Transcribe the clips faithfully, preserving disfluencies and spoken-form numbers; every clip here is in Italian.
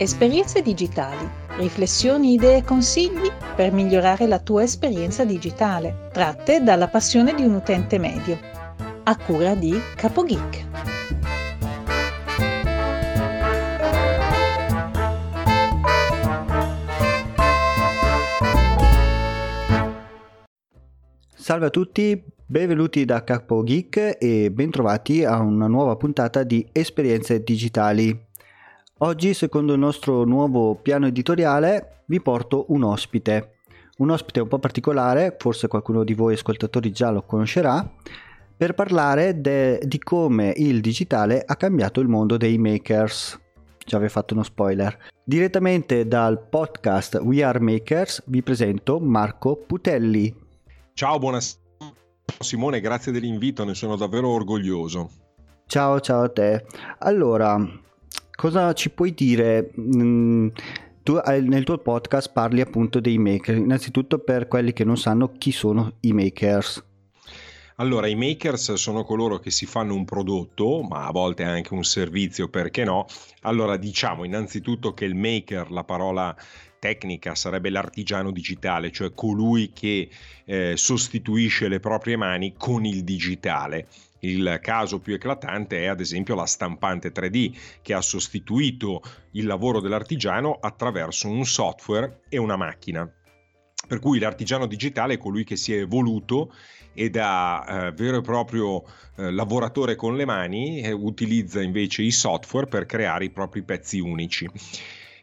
Esperienze digitali, riflessioni, idee e consigli per migliorare la tua esperienza digitale, tratte dalla passione di un utente medio, a cura di CapoGeek. Salve a tutti, benvenuti da CapoGeek e bentrovati a una nuova puntata di Esperienze digitali. Oggi, secondo il nostro nuovo piano editoriale, vi porto un ospite. Un ospite un po' particolare, forse qualcuno di voi ascoltatori già lo conoscerà, per parlare de- di come il digitale ha cambiato il mondo dei makers. Già vi ho fatto uno spoiler. Direttamente dal podcast We Are Makers vi presento Marco Putelli. Ciao, buonasera Simone, grazie dell'invito, ne sono davvero orgoglioso. Ciao, ciao a te. Allora, cosa ci puoi dire? Tu nel tuo podcast parli appunto dei maker, innanzitutto per quelli che non sanno chi sono i makers. Allora, i makers sono coloro che si fanno un prodotto, ma a volte anche un servizio, perché no? Allora, diciamo innanzitutto che il maker, la parola tecnica, sarebbe l'artigiano digitale, cioè colui che eh, sostituisce le proprie mani con il digitale. Il caso più eclatante è ad esempio la stampante tre D, che ha sostituito il lavoro dell'artigiano attraverso un software e una macchina. Per cui l'artigiano digitale è colui che si è evoluto e da eh, vero e proprio eh, lavoratore con le mani eh, utilizza invece i software per creare i propri pezzi unici.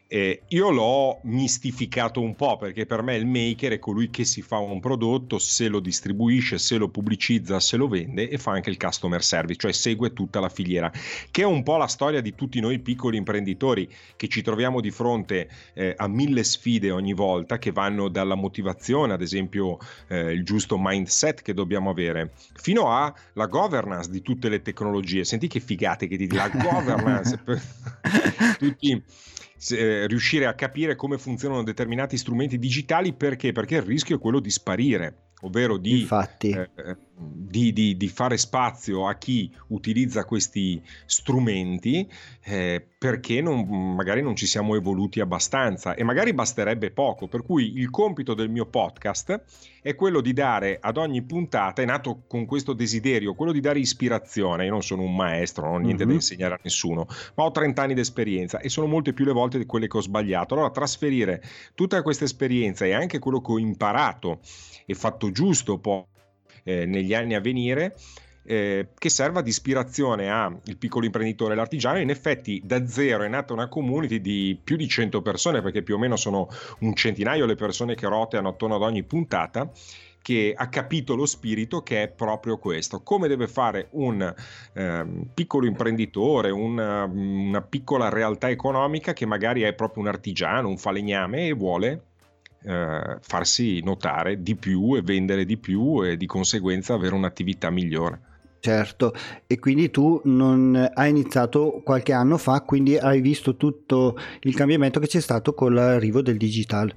Eh, io l'ho mistificato un po', perché per me il maker è colui che si fa un prodotto, se lo distribuisce, se lo pubblicizza, se lo vende e fa anche il customer service, cioè segue tutta la filiera, che è un po' la storia di tutti noi piccoli imprenditori che ci troviamo di fronte eh, a mille sfide ogni volta, che vanno dalla motivazione, ad esempio eh, il giusto mindset che dobbiamo avere, fino alla governance di tutte le tecnologie. Senti che figate che ti dico, la governance tutti Eh, riuscire a capire come funzionano determinati strumenti digitali, perché? Perché il rischio è quello di sparire, ovvero di, eh, di, di, di fare spazio a chi utilizza questi strumenti eh, perché non, magari non ci siamo evoluti abbastanza e magari basterebbe poco. Per cui il compito del mio podcast è quello di dare ad ogni puntata, è nato con questo desiderio, quello di dare ispirazione. Io non sono un maestro, non ho niente mm-hmm. da insegnare a nessuno, ma ho trenta anni di esperienza e sono molte più le volte di quelle che ho sbagliato. Allora trasferire tutta questa esperienza e anche quello che ho imparato e fatto giusto poi eh, negli anni a venire eh, che serva di ispirazione a il piccolo imprenditore e l'artigiano. In effetti da zero è nata una community di più di cento persone, perché più o meno sono un centinaio le persone che roteano attorno ad ogni puntata, che ha capito lo spirito, che è proprio questo: come deve fare un eh, piccolo imprenditore, una, una piccola realtà economica che magari è proprio un artigiano, un falegname e vuole Eh, farsi notare di più e vendere di più e di conseguenza avere un'attività migliore. Certo, e quindi tu non hai iniziato qualche anno fa, quindi hai visto tutto il cambiamento che c'è stato con l'arrivo del digitale.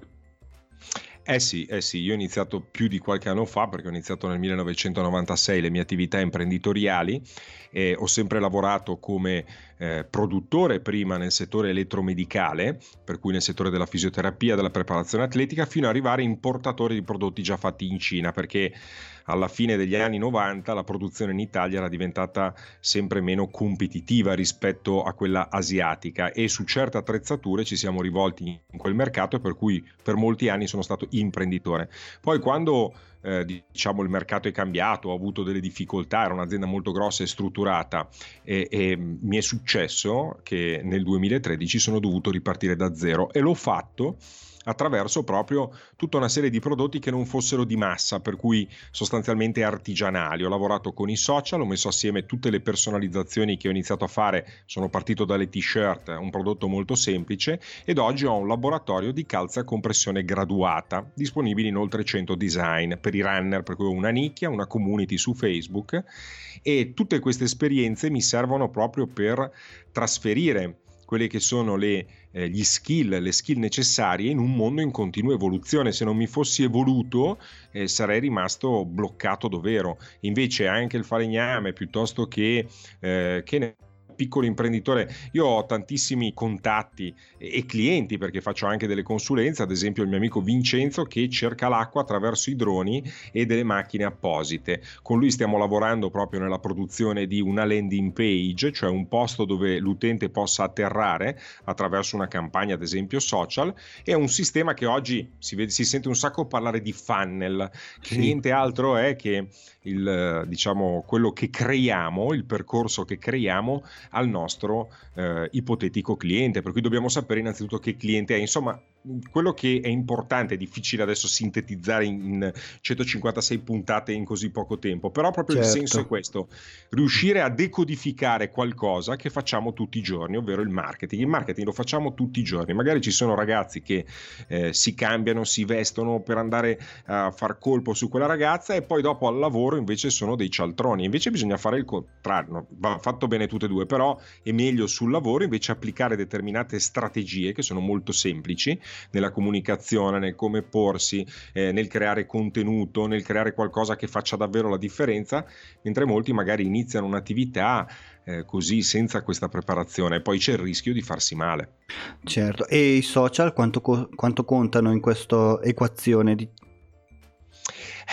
Eh sì, eh sì, io ho iniziato più di qualche anno fa, perché ho iniziato nel millenovecentonovantasei le mie attività imprenditoriali e ho sempre lavorato come eh, produttore prima nel settore elettromedicale, per cui nel settore della fisioterapia, della preparazione atletica, fino ad arrivare importatore di prodotti già fatti in Cina, perché alla fine degli anni novanta la produzione in Italia era diventata sempre meno competitiva rispetto a quella asiatica e su certe attrezzature ci siamo rivolti in quel mercato, per cui per molti anni sono stato imprenditore. Poi quando eh, diciamo il mercato è cambiato, ho avuto delle difficoltà, era un'azienda molto grossa e strutturata e, e mi è successo che nel duemilatredici sono dovuto ripartire da zero e l'ho fatto attraverso proprio tutta una serie di prodotti che non fossero di massa, per cui sostanzialmente artigianali. Ho lavorato con i social, ho messo assieme tutte le personalizzazioni che ho iniziato a fare, sono partito dalle t-shirt, un prodotto molto semplice, ed oggi ho un laboratorio di calze a compressione graduata, disponibili in oltre cento design per i runner, per cui ho una nicchia, una community su Facebook, e tutte queste esperienze mi servono proprio per trasferire quelle che sono le, eh, gli skill, le skill necessarie in un mondo in continua evoluzione. Se non mi fossi evoluto eh, sarei rimasto bloccato dov'ero. Invece anche il falegname, piuttosto che, eh, che ne piccolo imprenditore, io ho tantissimi contatti e clienti perché faccio anche delle consulenze, ad esempio il mio amico Vincenzo che cerca l'acqua attraverso i droni e delle macchine apposite. Con lui stiamo lavorando proprio nella produzione di una landing page, cioè un posto dove l'utente possa atterrare attraverso una campagna, ad esempio social. È un sistema che oggi si vede, si sente un sacco parlare di funnel, che sì. niente altro è che il, diciamo, quello che creiamo, il percorso che creiamo al nostro eh, ipotetico cliente, per cui dobbiamo sapere innanzitutto che cliente è. Insomma, quello che è importante, è difficile adesso sintetizzare in centocinquantasei puntate in così poco tempo, però proprio certo. il senso è questo: riuscire a decodificare qualcosa che facciamo tutti i giorni, ovvero il marketing. Il marketing lo facciamo tutti i giorni, magari ci sono ragazzi che eh, si cambiano, si vestono per andare a far colpo su quella ragazza e poi dopo al lavoro invece sono dei cialtroni. Invece bisogna fare il contrario, va fatto bene tutte e due, però è meglio sul lavoro invece applicare determinate strategie che sono molto semplici nella comunicazione, nel come porsi, eh, nel creare contenuto, nel creare qualcosa che faccia davvero la differenza, mentre molti magari iniziano un'attività eh, così senza questa preparazione, poi c'è il rischio di farsi male. Certo, e i social quanto, co- quanto contano in questa equazione di...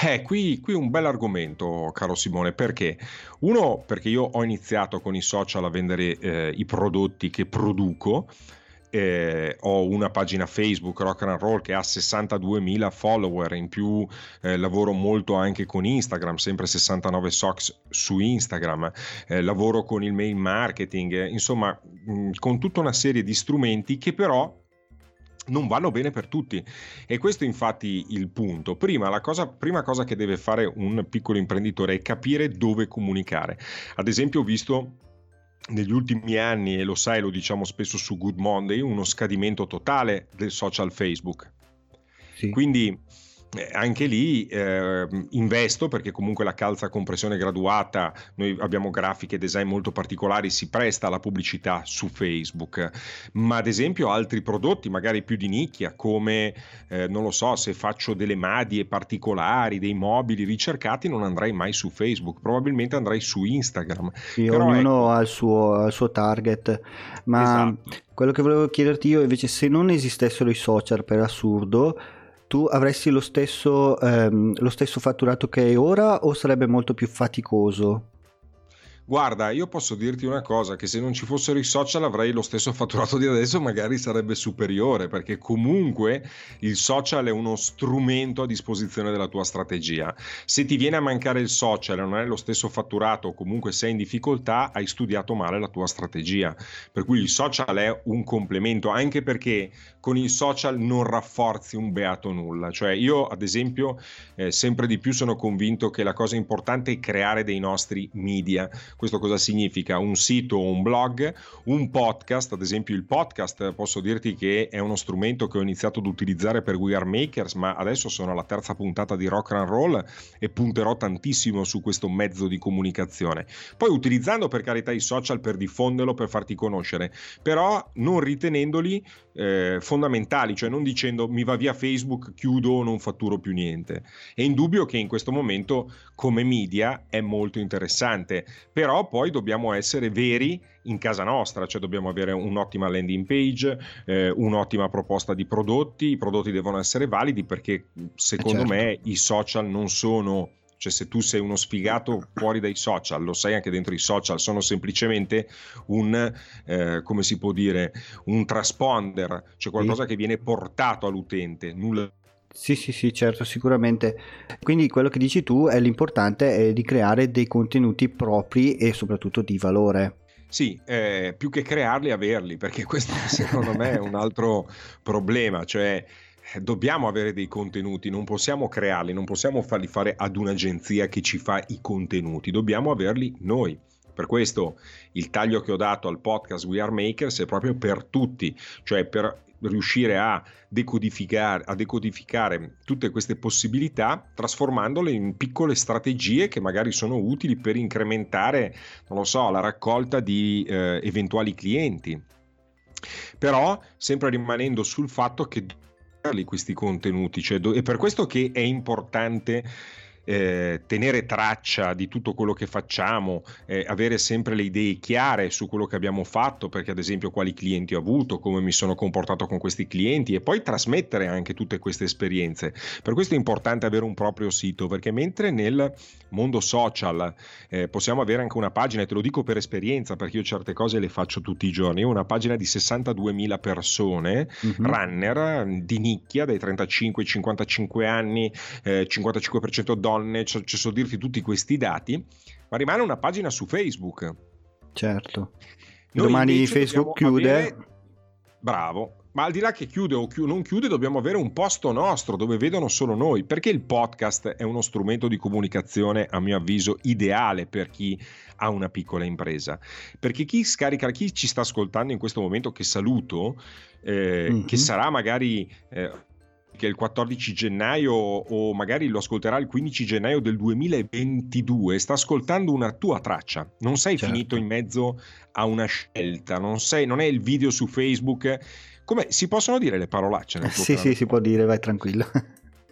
Eh, qui, qui un bel argomento, caro Simone, perché uno, perché io ho iniziato con i social a vendere eh, i prodotti che produco. Eh, ho una pagina Facebook, Rock 'n' Roll, che ha sessantaduemila follower, in più eh, lavoro molto anche con Instagram, sempre sessantanove socks su Instagram, eh, lavoro con il mail marketing, eh, insomma mh, con tutta una serie di strumenti che però non vanno bene per tutti, e questo infatti il punto. Prima la cosa, prima cosa che deve fare un piccolo imprenditore è capire dove comunicare. Ad esempio ho visto negli ultimi anni, e lo sai, lo diciamo spesso su Good Monday, uno scadimento totale del social Facebook. Sì. Quindi eh, anche lì eh, investo, perché comunque la calza a compressione graduata, noi abbiamo grafiche e design molto particolari, si presta alla pubblicità su Facebook, ma ad esempio altri prodotti magari più di nicchia, come eh, non lo so, se faccio delle madie particolari, dei mobili ricercati, non andrei mai su Facebook, probabilmente andrei su Instagram. Sì, però ognuno ecco... ha il suo, ha il suo target, ma esatto. Quello che volevo chiederti io invece, se non esistessero i social, per assurdo tu avresti lo stesso, ehm, lo stesso fatturato che hai ora, o sarebbe molto più faticoso? Guarda, io posso dirti una cosa, che se non ci fossero i social avrei lo stesso fatturato di adesso, magari sarebbe superiore, perché comunque il social è uno strumento a disposizione della tua strategia. Se ti viene a mancare il social e non hai lo stesso fatturato, o comunque sei in difficoltà, hai studiato male la tua strategia. Per cui il social è un complemento, anche perché con il social non rafforzi un beato nulla. Cioè io, ad esempio, eh, sempre di più sono convinto che la cosa importante è creare dei nostri media. Questo cosa significa? Un sito, un blog, un podcast. Ad esempio il podcast, posso dirti che è uno strumento che ho iniziato ad utilizzare per We Are Makers, ma adesso sono alla terza puntata di Rock 'n' Roll e punterò tantissimo su questo mezzo di comunicazione, poi utilizzando per carità i social per diffonderlo, per farti conoscere, però non ritenendoli eh, fondamentali, cioè non dicendo mi va via Facebook, chiudo, non fatturo più niente. È indubbio che in questo momento come media è molto interessante, però poi dobbiamo essere veri in casa nostra, cioè dobbiamo avere un'ottima landing page, eh, un'ottima proposta di prodotti, i prodotti devono essere validi, perché secondo certo. me i social non sono, cioè se tu sei uno sfigato fuori dai social, lo sei anche dentro i social, sono semplicemente un, eh, come si può dire, un transponder, cioè qualcosa sì. che viene portato all'utente, nulla. Sì, sì, sì, certo, sicuramente. Quindi quello che dici tu è l'importante, è di creare dei contenuti propri e soprattutto di valore. Sì, eh, più che crearli, averli, perché questo secondo me è un altro problema, cioè dobbiamo avere dei contenuti, non possiamo crearli, non possiamo farli fare ad un'agenzia che ci fa i contenuti, dobbiamo averli noi. Per questo il taglio che ho dato al podcast We Are Makers è proprio per tutti, cioè per riuscire a decodificare, a decodificare tutte queste possibilità, trasformandole in piccole strategie che magari sono utili per incrementare, non lo so, la raccolta di eh, eventuali clienti, però sempre rimanendo sul fatto che questi contenuti, cioè, do- e per questo che è importante eh, tenere traccia di tutto quello che facciamo, eh, avere sempre le idee chiare su quello che abbiamo fatto, perché ad esempio quali clienti ho avuto, come mi sono comportato con questi clienti, e poi trasmettere anche tutte queste esperienze. Per questo è importante avere un proprio sito, perché mentre nel mondo social eh, possiamo avere anche una pagina, e te lo dico per esperienza perché io certe cose le faccio tutti i giorni, io ho una pagina di sessantaduemila persone, mm-hmm. runner di nicchia dai trentacinque ai cinquantacinque anni, eh, cinquantacinque per cento donne, ci, ci so dirti tutti questi dati, ma rimane una pagina su Facebook. Certo. Noi domani Facebook chiude. Avere... Bravo. Ma al di là che chiude o chi- non chiude, dobbiamo avere un posto nostro dove vedono solo noi, perché il podcast è uno strumento di comunicazione, a mio avviso, ideale per chi ha una piccola impresa. Perché chi scarica, chi ci sta ascoltando in questo momento, che saluto, eh, mm-hmm. che sarà magari... Eh, che il quattordici gennaio o magari lo ascolterà il quindici gennaio del duemilaventidue, sta ascoltando una tua traccia, non sei certo. finito in mezzo a una scelta, non sei, non è il video su Facebook, come si possono dire le parolacce nel tuo sì canale? Sì, si può dire, vai tranquillo.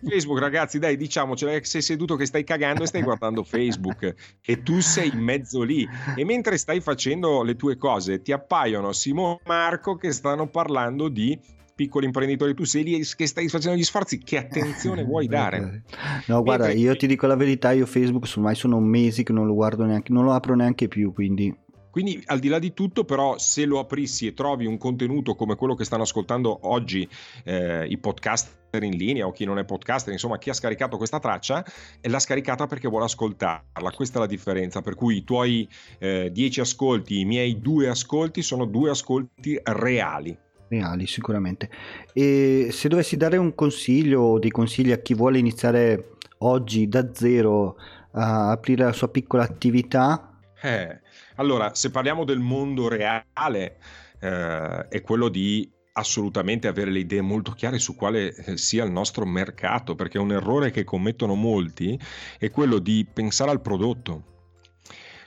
Facebook, ragazzi, dai, diciamocela, sei seduto che stai cagando e stai guardando Facebook e tu sei in mezzo lì, e mentre stai facendo le tue cose ti appaiono Simone e Marco che stanno parlando di piccoli imprenditori, tu sei lì che stai facendo gli sforzi, che attenzione vuoi dare? No, guarda, mentre... io ti dico la verità, io Facebook ormai sono mesi che non lo guardo neanche, non lo apro neanche più, quindi... Quindi al di là di tutto, però, se lo aprissi e trovi un contenuto come quello che stanno ascoltando oggi eh, i podcaster in linea, o chi non è podcaster, insomma chi ha scaricato questa traccia l'ha scaricata perché vuole ascoltarla, questa è la differenza, per cui i tuoi eh, dieci ascolti, i miei due ascolti sono due ascolti reali. Reali sicuramente. E se dovessi dare un consiglio o dei consigli a chi vuole iniziare oggi da zero a aprire la sua piccola attività? Eh, allora, se parliamo del mondo reale, eh, è quello di assolutamente avere le idee molto chiare su quale sia il nostro mercato, perché un errore che commettono molti è quello di pensare al prodotto.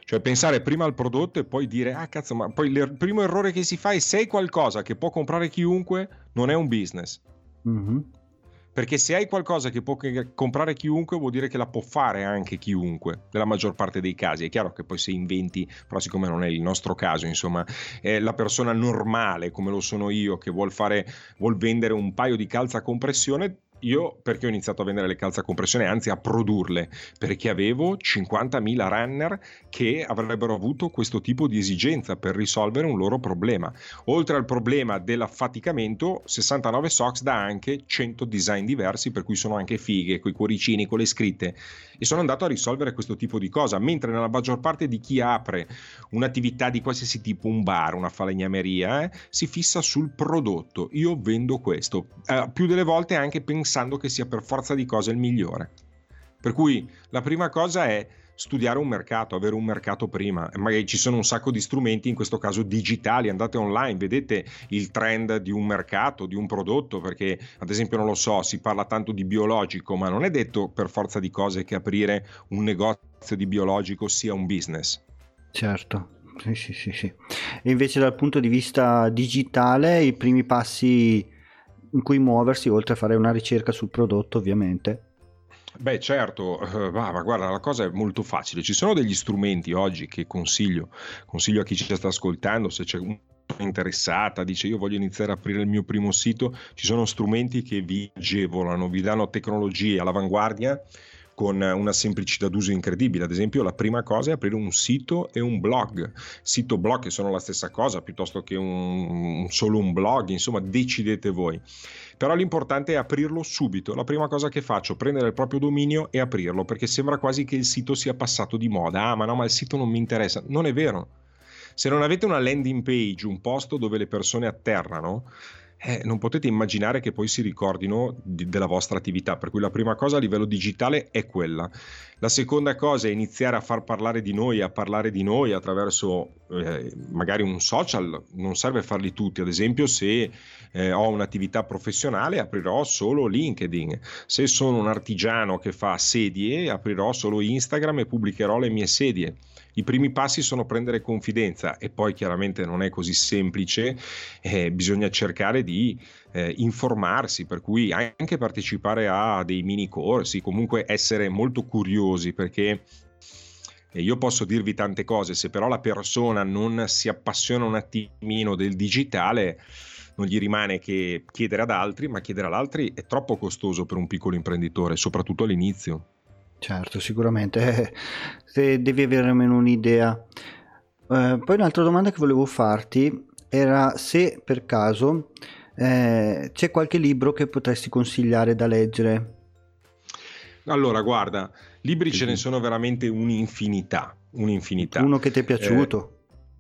Cioè pensare prima al prodotto e poi dire, ah cazzo, ma poi il primo errore che si fa è se hai qualcosa che può comprare chiunque, non è un business. Mm-hmm. Perché se hai qualcosa che può comprare chiunque, vuol dire che la può fare anche chiunque, nella maggior parte dei casi. È chiaro che poi se inventi, però siccome non è il nostro caso, insomma, è la persona normale, come lo sono io, che vuol fare, vuol vendere un paio di calze a compressione. Io perché ho iniziato a vendere le calze a compressione, anzi a produrle, perché avevo cinquantamila runner che avrebbero avuto questo tipo di esigenza per risolvere un loro problema. Oltre al problema dell'affaticamento, sessantanove socks dà anche cento design diversi, per cui sono anche fighe, coi cuoricini, con le scritte, e sono andato a risolvere questo tipo di cosa, mentre nella maggior parte di chi apre un'attività di qualsiasi tipo, un bar, una falegnameria, eh, si fissa sul prodotto, io vendo questo, eh, più delle volte anche pensando pensando che sia per forza di cose il migliore. Per cui la prima cosa è studiare un mercato, avere un mercato prima, magari ci sono un sacco di strumenti, in questo caso digitali, andate online, vedete il trend di un mercato, di un prodotto, perché ad esempio non lo so, si parla tanto di biologico, ma non è detto per forza di cose che aprire un negozio di biologico sia un business. Certo. Sì, sì, sì, sì. E invece dal punto di vista digitale, i primi passi in cui muoversi, oltre a fare una ricerca sul prodotto ovviamente? Beh certo, uh, ma guarda, la cosa è molto facile, ci sono degli strumenti oggi che consiglio, consiglio a chi ci sta ascoltando, se c'è un interessata, dice io voglio iniziare a aprire il mio primo sito, ci sono strumenti che vi agevolano, vi danno tecnologie all'avanguardia con una semplicità d'uso incredibile. Ad esempio la prima cosa è aprire un sito e un blog, sito e blog che sono la stessa cosa piuttosto che un, solo un blog, insomma decidete voi, però l'importante è aprirlo subito. La prima cosa che faccio è prendere il proprio dominio e aprirlo, perché sembra quasi che il sito sia passato di moda, ah ma no, ma il sito non mi interessa, non è vero. Se non avete una landing page, un posto dove le persone atterrano, Eh, non potete immaginare che poi si ricordino di, della vostra attività, per cui la prima cosa a livello digitale è quella. La seconda cosa è iniziare a far parlare di noi, a parlare di noi attraverso eh, magari un social, non serve farli tutti, ad esempio se eh, ho un'attività professionale aprirò solo LinkedIn, se sono un artigiano che fa sedie aprirò solo Instagram e pubblicherò le mie sedie. I primi passi sono prendere confidenza e poi chiaramente non è così semplice, eh, bisogna cercare di eh, informarsi, per cui anche partecipare a dei mini corsi, comunque essere molto curiosi, perché io posso dirvi tante cose, se però la persona non si appassiona un attimino del digitale non gli rimane che chiedere ad altri, ma chiedere ad altri è troppo costoso per un piccolo imprenditore, soprattutto all'inizio. Certo, sicuramente, eh, se devi avere almeno un'idea. Eh, poi un'altra domanda che volevo farti era se per caso eh, c'è qualche libro che potresti consigliare da leggere. Allora, guarda, libri ce ne sono veramente un'infinità, un'infinità. Uno che ti è piaciuto? Eh,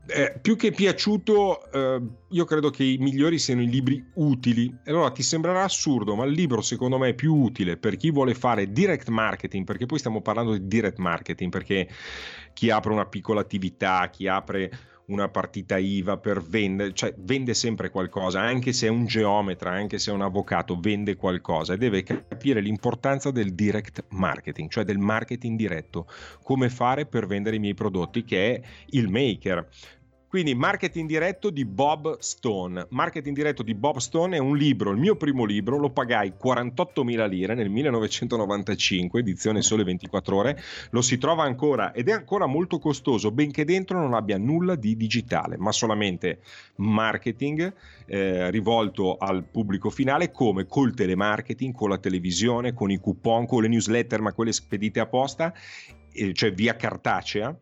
Eh, più che piaciuto, eh, io credo che i migliori siano i libri utili. Allora ti sembrerà assurdo, ma il libro secondo me è più utile per chi vuole fare direct marketing, perché poi stiamo parlando di direct marketing, perché chi apre una piccola attività, chi apre una partita I V A per vendere, cioè vende sempre qualcosa, anche se è un geometra, anche se è un avvocato, vende qualcosa e deve capire l'importanza del direct marketing, cioè del marketing diretto, come fare per vendere i miei prodotti, che è il maker. Quindi Marketing diretto di Bob Stone. Marketing diretto di Bob Stone è un libro, il mio primo libro, lo pagai quarantottomila lire nel millenovecentonovantacinque, edizione Sole ventiquattro ore, lo si trova ancora ed è ancora molto costoso, benché dentro non abbia nulla di digitale, ma solamente marketing eh, rivolto al pubblico finale, come col telemarketing, con la televisione, con i coupon, con le newsletter, ma quelle spedite apposta, eh, cioè via cartacea.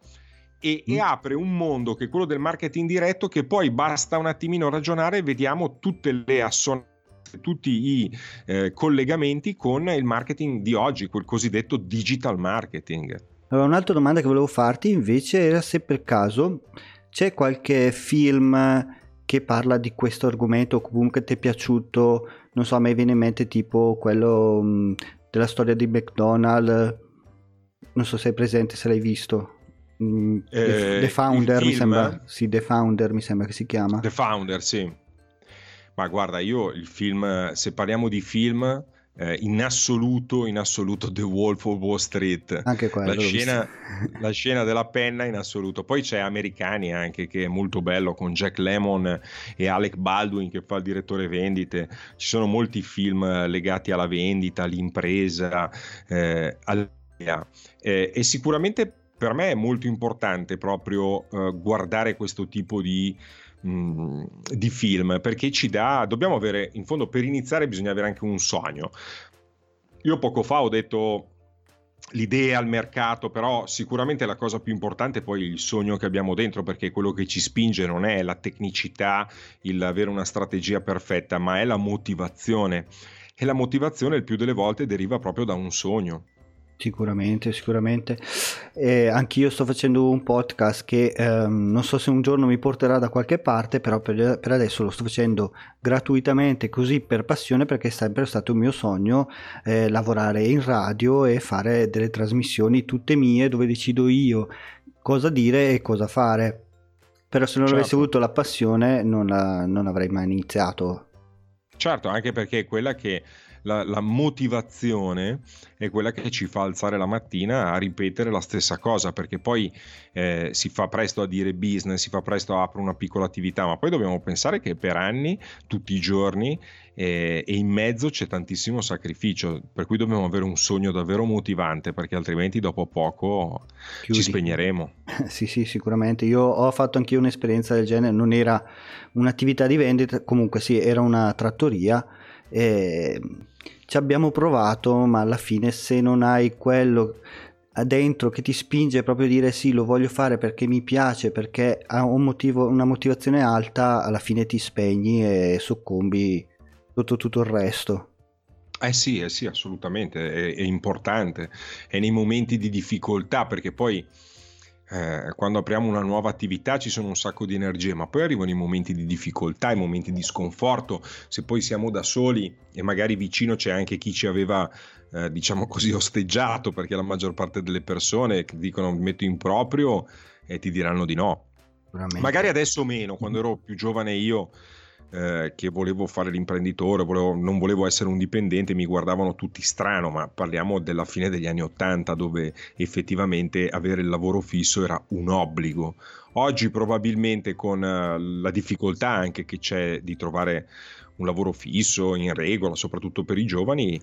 E, e apre un mondo che è quello del marketing diretto, che poi basta un attimino ragionare e vediamo tutte le assonanze, tutti i eh, collegamenti con il marketing di oggi, quel cosiddetto digital marketing. Allora, un'altra domanda che volevo farti invece era se per caso c'è qualche film che parla di questo argomento o comunque ti è piaciuto, non so, a me viene in mente tipo quello mh, della storia di McDonald's, non so se è presente, se l'hai visto. The, eh, The Founder mi sembra, sì, The Founder mi sembra che si chiama. The Founder, sì. Ma guarda, io il film, se parliamo di film, eh, in assoluto, in assoluto The Wolf of Wall Street. Anche quella, la scena, la scena della penna in assoluto. Poi c'è Americani anche, che è molto bello, con Jack Lemmon e Alec Baldwin che fa il direttore vendite. Ci sono molti film legati alla vendita, all'impresa, eh, all'idea. Eh, e sicuramente per me è molto importante proprio eh, guardare questo tipo di, mh, di film, perché ci dà, dobbiamo avere, in fondo per iniziare bisogna avere anche un sogno. Io poco fa ho detto l'idea al mercato, però sicuramente la cosa più importante è poi il sogno che abbiamo dentro, perché quello che ci spinge non è la tecnicità, il avere una strategia perfetta, ma è la motivazione. E la motivazione il più delle volte deriva proprio da un sogno. Sicuramente, sicuramente. Eh, anch'io sto facendo un podcast che ehm, non so se un giorno mi porterà da qualche parte, però per, per adesso lo sto facendo gratuitamente, così per passione, perché è sempre stato il mio sogno eh, lavorare in radio e fare delle trasmissioni tutte mie, dove decido io cosa dire e cosa fare. Però se non certo. avessi avuto la passione non, la, non avrei mai iniziato. Certo, anche perché è quella che La, la motivazione è quella che ci fa alzare la mattina a ripetere la stessa cosa, perché poi eh, si fa presto a dire business, si fa presto a aprire una piccola attività, ma poi dobbiamo pensare che per anni, tutti i giorni eh, e in mezzo c'è tantissimo sacrificio, per cui dobbiamo avere un sogno davvero motivante, perché altrimenti dopo poco Chiudi. ci spegneremo. Sì, sì, sicuramente. Io ho fatto anche io un'esperienza del genere, non era un'attività di vendita, comunque sì, era una trattoria. E ci abbiamo provato, ma alla fine se non hai quello dentro che ti spinge proprio a dire sì, lo voglio fare perché mi piace, perché ha un motivo, una motivazione alta, alla fine ti spegni e soccombi tutto, tutto il resto. Eh sì, eh sì, assolutamente, è, è importante, è nei momenti di difficoltà, perché poi Eh, quando apriamo una nuova attività ci sono un sacco di energie, ma poi arrivano i momenti di difficoltà, i momenti di sconforto, se poi siamo da soli e magari vicino c'è anche chi ci aveva eh, diciamo così osteggiato, perché la maggior parte delle persone dicono mi metto in proprio e ti diranno di no. Veramente. Magari adesso meno, quando ero più giovane io eh, che volevo fare l'imprenditore, volevo, non volevo essere un dipendente, mi guardavano tutti strano, ma parliamo della fine degli anni ottanta, dove effettivamente avere il lavoro fisso era un obbligo. Oggi probabilmente con la difficoltà anche che c'è di trovare un lavoro fisso, in regola, soprattutto per i giovani,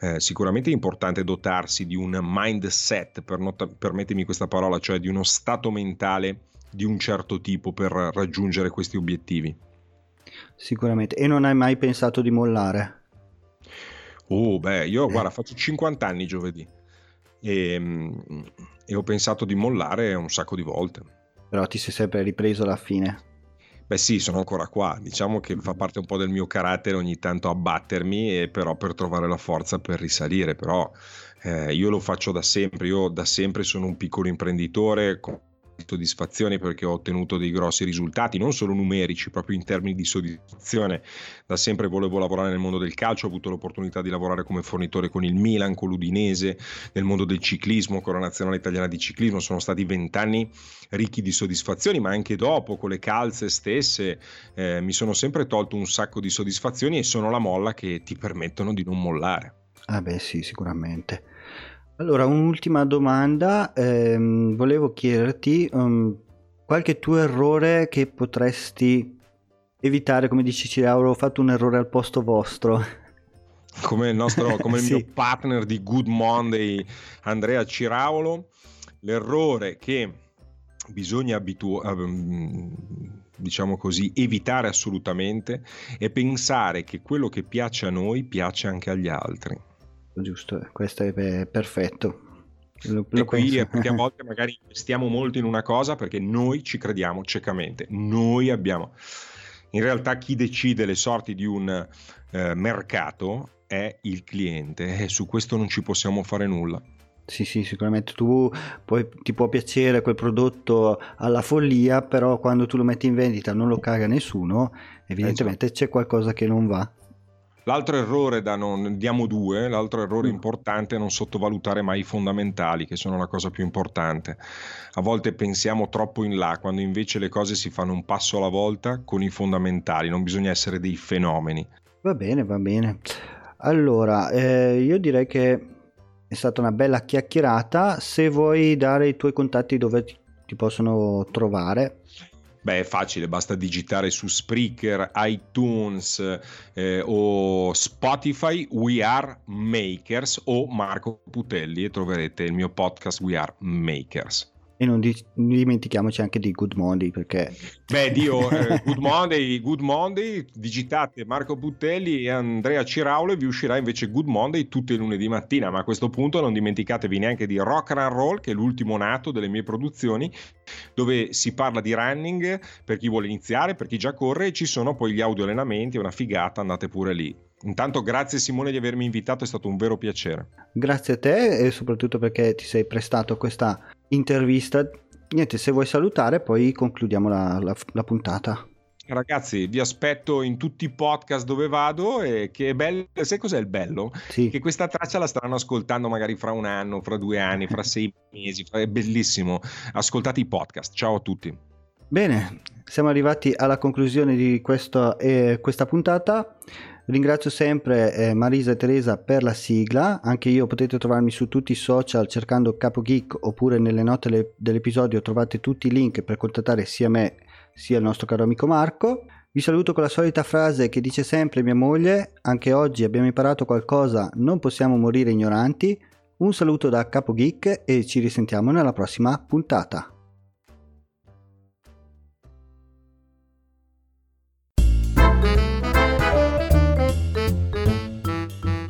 eh, sicuramente è importante dotarsi di un mindset, per not- permettimi questa parola, cioè di uno stato mentale di un certo tipo per raggiungere questi obiettivi. Sicuramente. E non hai mai pensato di mollare? Oh, beh, io eh. guarda, faccio cinquanta anni giovedì e, e ho pensato di mollare un sacco di volte. Però ti sei sempre ripreso alla fine. Beh sì, sono ancora qua, diciamo che fa parte un po' del mio carattere ogni tanto abbattermi, e però per trovare la forza per risalire, però eh, io lo faccio da sempre, io da sempre sono un piccolo imprenditore con soddisfazione perché ho ottenuto dei grossi risultati, non solo numerici, proprio in termini di soddisfazione. Da sempre volevo lavorare nel mondo del calcio, ho avuto l'opportunità di lavorare come fornitore con il Milan, con l'Udinese, nel mondo del ciclismo, con la nazionale italiana di ciclismo. Sono stati vent'anni ricchi di soddisfazioni, ma anche dopo con le calze stesse eh, mi sono sempre tolto un sacco di soddisfazioni, e sono la molla che ti permettono di non mollare. Ah beh sì, sicuramente. Allora, un'ultima domanda, eh, volevo chiederti um, qualche tuo errore che potresti evitare, come dice Ciraolo, ho fatto un errore al posto vostro. Come il nostro, come sì. Il mio partner di Good Monday, Andrea Ciraolo, l'errore che bisogna abituare... Um, diciamo così, evitare assolutamente è pensare che quello che piace a noi piace anche agli altri. Giusto, questo è perfetto. Lo, lo e qui è perché a volte magari investiamo molto in una cosa perché noi ci crediamo ciecamente, noi abbiamo, in realtà chi decide le sorti di un eh, mercato è il cliente, e su questo non ci possiamo fare nulla. Sì, sì, sicuramente tu puoi, ti può piacere quel prodotto alla follia, però quando tu lo metti in vendita non lo caga nessuno, evidentemente eh, c'è qualcosa che non va. L'altro errore, da non diamo due, l'altro errore importante è non sottovalutare mai i fondamentali, che sono la cosa più importante. A volte pensiamo troppo in là, quando invece le cose si fanno un passo alla volta con i fondamentali, non bisogna essere dei fenomeni. Va bene, va bene. Allora, eh, io direi che è stata una bella chiacchierata. Se vuoi dare i tuoi contatti dove ti possono trovare... Beh, è facile, basta digitare su Spreaker, iTunes eh, o Spotify We Are Makers o Marco Putelli, e troverete il mio podcast We Are Makers. E non di- dimentichiamoci anche di Good Monday, perché... Beh, Dio, eh, Good Monday, Good Monday, digitate Marco Putelli e Andrea Ciraolo e vi uscirà invece Good Monday tutte le lunedì mattina, ma a questo punto non dimenticatevi neanche di Rock 'n' Roll, che è l'ultimo nato delle mie produzioni, dove si parla di running per chi vuole iniziare, per chi già corre, e ci sono poi gli audio allenamenti, è una figata, andate pure lì. Intanto grazie Simone di avermi invitato, è stato un vero piacere. Grazie a te, e soprattutto perché ti sei prestato a questa intervista. Niente, se vuoi salutare poi concludiamo la, la, la puntata. Ragazzi, vi aspetto in tutti i podcast dove vado, e che è bello, sai cos'è il bello? Sì. Che questa traccia la staranno ascoltando magari fra un anno, fra due anni, fra sei mesi, è bellissimo. Ascoltate i podcast, ciao a tutti. Bene, siamo arrivati alla conclusione di questo, eh, questa puntata. Ringrazio sempre eh, Marisa e Teresa per la sigla. Anche io, potete trovarmi su tutti i social cercando CapoGeek, oppure nelle note le, dell'episodio trovate tutti i link per contattare sia me sia il nostro caro amico Marco. Vi saluto con la solita frase che dice sempre mia moglie: anche oggi abbiamo imparato qualcosa, non possiamo morire ignoranti. Un saluto da CapoGeek e ci risentiamo nella prossima puntata.